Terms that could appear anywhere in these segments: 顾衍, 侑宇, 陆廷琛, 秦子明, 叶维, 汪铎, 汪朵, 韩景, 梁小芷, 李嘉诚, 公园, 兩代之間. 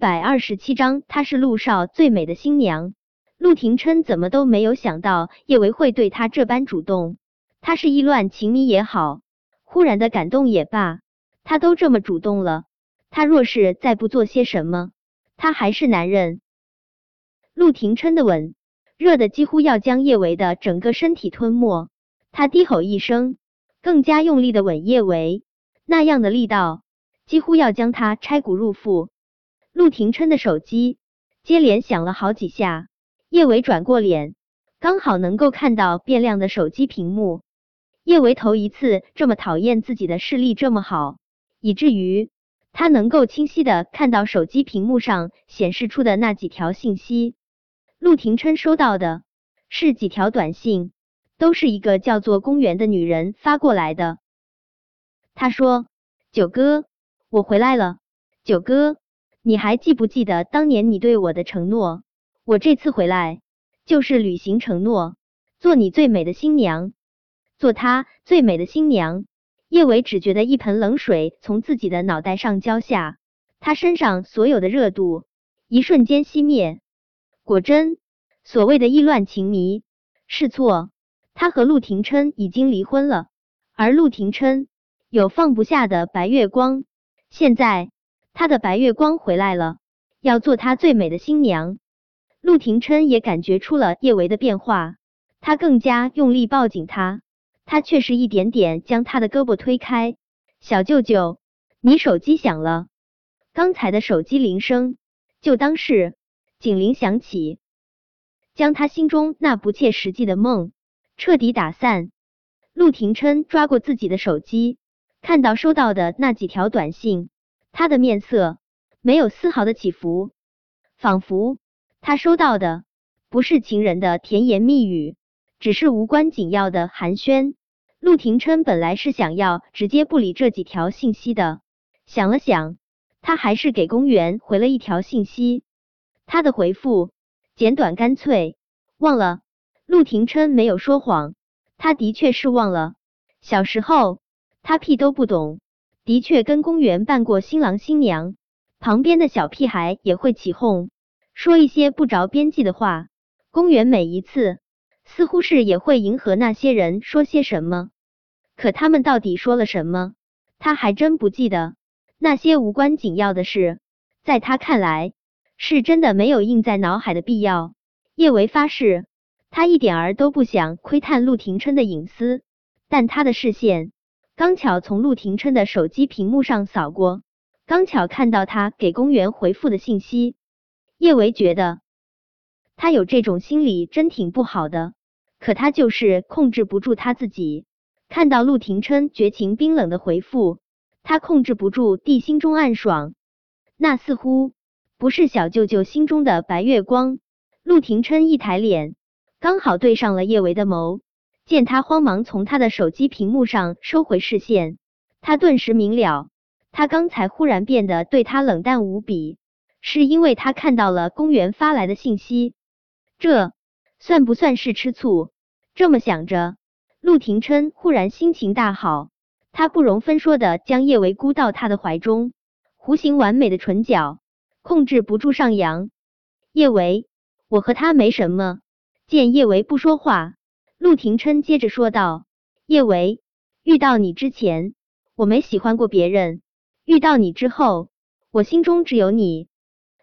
127章，她是陆少最美的新娘。陆廷琛怎么都没有想到叶维会对他这般主动，他是意乱情迷也好，忽然的感动也罢，他都这么主动了，他若是再不做些什么，他还是男人。陆廷琛的吻热得几乎要将叶维的整个身体吞没，他低吼一声，更加用力的吻叶维，那样的力道几乎要将他拆骨入腹。陆廷琛的手机接连响了好几下，叶维转过脸，刚好能够看到变亮的手机屏幕。叶维头一次这么讨厌自己的视力这么好，以至于他能够清晰的看到手机屏幕上显示出的那几条信息。陆廷琛收到的是几条短信，都是一个叫做公园的女人发过来的。她说：九哥，我回来了。九哥，你还记不记得当年你对我的承诺？我这次回来就是履行承诺，做你最美的新娘，做她最美的新娘。叶维只觉得一盆冷水从自己的脑袋上浇下，他身上所有的热度一瞬间熄灭。果真，所谓的意乱情迷是错，他和陆廷琛已经离婚了，而陆廷琛有放不下的白月光，现在他的白月光回来了，要做他最美的新娘。陆廷琛也感觉出了叶维的变化，他更加用力抱紧他，他却是一点点将他的胳膊推开。小舅舅，你手机响了。刚才的手机铃声就当是警铃响起，将他心中那不切实际的梦彻底打散。陆廷琛抓过自己的手机，看到收到的那几条短信，他的面色没有丝毫的起伏，仿佛他收到的不是情人的甜言蜜语，只是无关紧要的寒暄。陆廷琛本来是想要直接不理这几条信息的，想了想，他还是给公园回了一条信息。他的回复简短干脆，忘了。陆廷琛没有说谎，他的确是忘了。小时候他屁都不懂，的确跟公园扮过新郎新娘，旁边的小屁孩也会起哄，说一些不着边际的话，公园每一次似乎是也会迎合那些人说些什么，可他们到底说了什么，他还真不记得。那些无关紧要的事，在他看来是真的没有印在脑海的必要。叶维发誓，他一点儿都不想窥探陆廷琛的隐私，但他的视线刚巧从陆廷琛的手机屏幕上扫过，刚巧看到他给公园回复的信息。叶维觉得他有这种心理真挺不好的，可他就是控制不住他自己。看到陆廷琛绝情冰冷的回复，他控制不住地心中暗爽，那似乎不是小舅舅心中的白月光。陆廷琛一抬脸，刚好对上了叶维的眸，见他慌忙从他的手机屏幕上收回视线，他顿时明了，他刚才忽然变得对他冷淡无比，是因为他看到了公园发来的信息。这算不算是吃醋？这么想着，陆廷琛忽然心情大好，他不容分说的将叶维箍到他的怀中，弧形完美的唇角控制不住上扬。叶维，我和他没什么。见叶维不说话，陆廷琛接着说道：叶维，遇到你之前我没喜欢过别人，遇到你之后我心中只有你。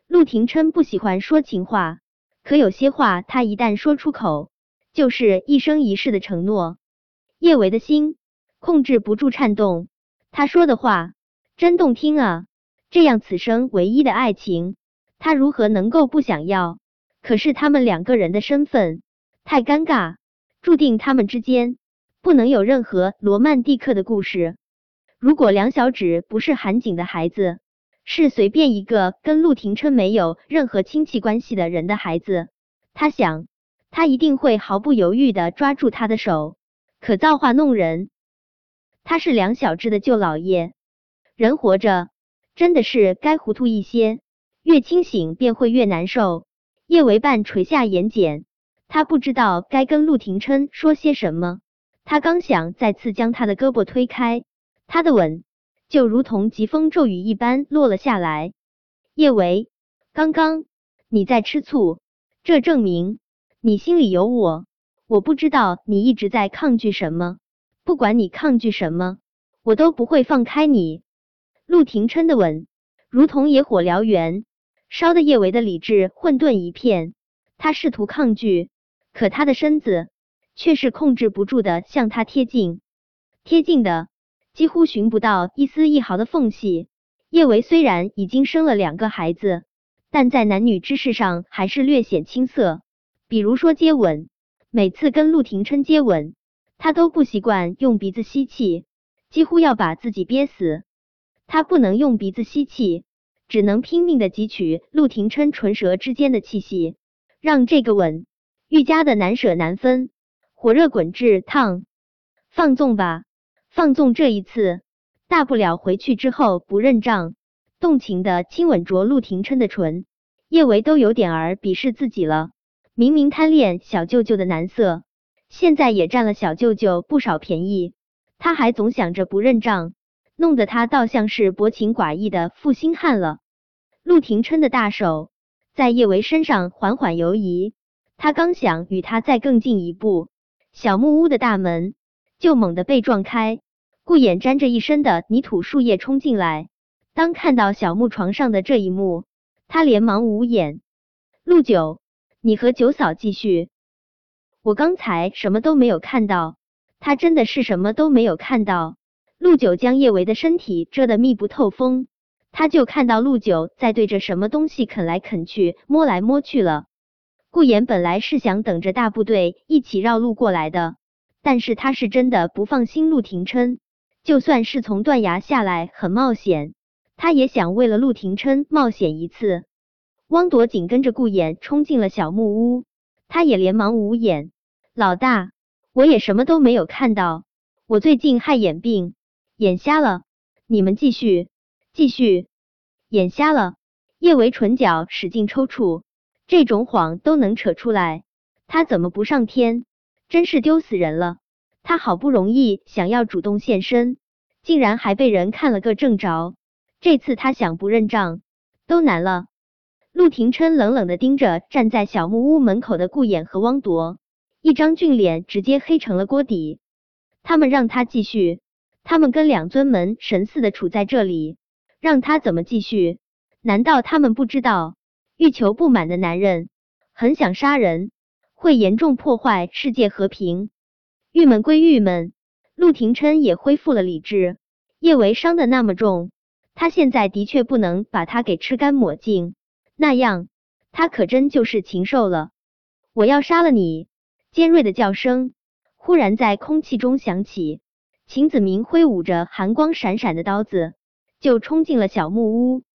陆廷琛不喜欢说情话，可有些话他一旦说出口，就是一生一世的承诺。叶维的心控制不住颤动，他说的话真动听啊，这样此生唯一的爱情，他如何能够不想要？可是他们两个人的身份太尴尬，注定他们之间不能有任何罗曼蒂克的故事。如果梁小芷不是韩景的孩子，是随便一个跟陆廷琛没有任何亲戚关系的人的孩子，他想他一定会毫不犹豫地抓住他的手。可造化弄人，他是梁小芷的舅老爷。人活着真的是该糊涂一些，越清醒便会越难受。叶维半垂下眼睑，他不知道该跟陆廷琛说些什么，他刚想再次将他的胳膊推开，他的吻就如同疾风骤雨一般落了下来。叶维，刚刚你在吃醋，这证明你心里有我。我不知道你一直在抗拒什么，不管你抗拒什么，我都不会放开你。陆廷琛的吻如同野火燎原，烧得叶维的理智混沌一片。他试图抗拒，可他的身子却是控制不住的向他贴近，贴近的几乎寻不到一丝一毫的缝隙。叶维虽然已经生了2个孩子，但在男女之事上还是略显青涩。比如说接吻，每次跟陆廷琛接吻，他都不习惯用鼻子吸气，几乎要把自己憋死。他不能用鼻子吸气，只能拼命的汲取陆廷琛唇舌之间的气息，让这个吻愈加的难舍难分，火热滚炙烫。放纵吧，放纵这一次，大不了回去之后不认账。动情的亲吻着陆廷琛的唇，叶维都有点儿鄙视自己了。明明贪恋小舅舅的男色，现在也占了小舅舅不少便宜，他还总想着不认账，弄得他倒像是薄情寡义的负心汉了。陆廷琛的大手在叶维身上缓缓游移，他刚想与他再更进一步，小木屋的大门就猛地被撞开，顾衍沾着一身的泥土树叶冲进来。当看到小木床上的这一幕，他连忙捂眼。陆九，你和九嫂继续。我刚才什么都没有看到。他真的是什么都没有看到。陆九将叶维的身体遮得密不透风，他就看到陆九在对着什么东西啃来啃去，摸来摸去了。顾衍本来是想等着大部队一起绕路过来的，但是他是真的不放心陆廷琛，就算是从断崖下来很冒险，他也想为了陆廷琛冒险一次。汪朵紧跟着顾衍冲进了小木屋，他也连忙捂眼。老大，我也什么都没有看到，我最近害眼病，眼瞎了。你们继续。眼瞎了。叶维唇角使劲抽搐，这种谎都能扯出来，他怎么不上天？真是丢死人了。他好不容易想要主动现身，竟然还被人看了个正着，这次他想不认账都难了。陆廷琛冷冷地盯着站在小木屋门口的顾衍和汪铎，一张俊脸直接黑成了锅底。他们让他继续，他们跟2尊门神似的处在这里，让他怎么继续？难道他们不知道欲求不满的男人很想杀人，会严重破坏世界和平？郁闷归郁闷，陆廷琛也恢复了理智。叶维伤得那么重，他现在的确不能把他给吃干抹净，那样他可真就是禽兽了。我要杀了你！尖锐的叫声忽然在空气中响起，秦子明挥舞着寒光闪闪的刀子就冲进了小木屋。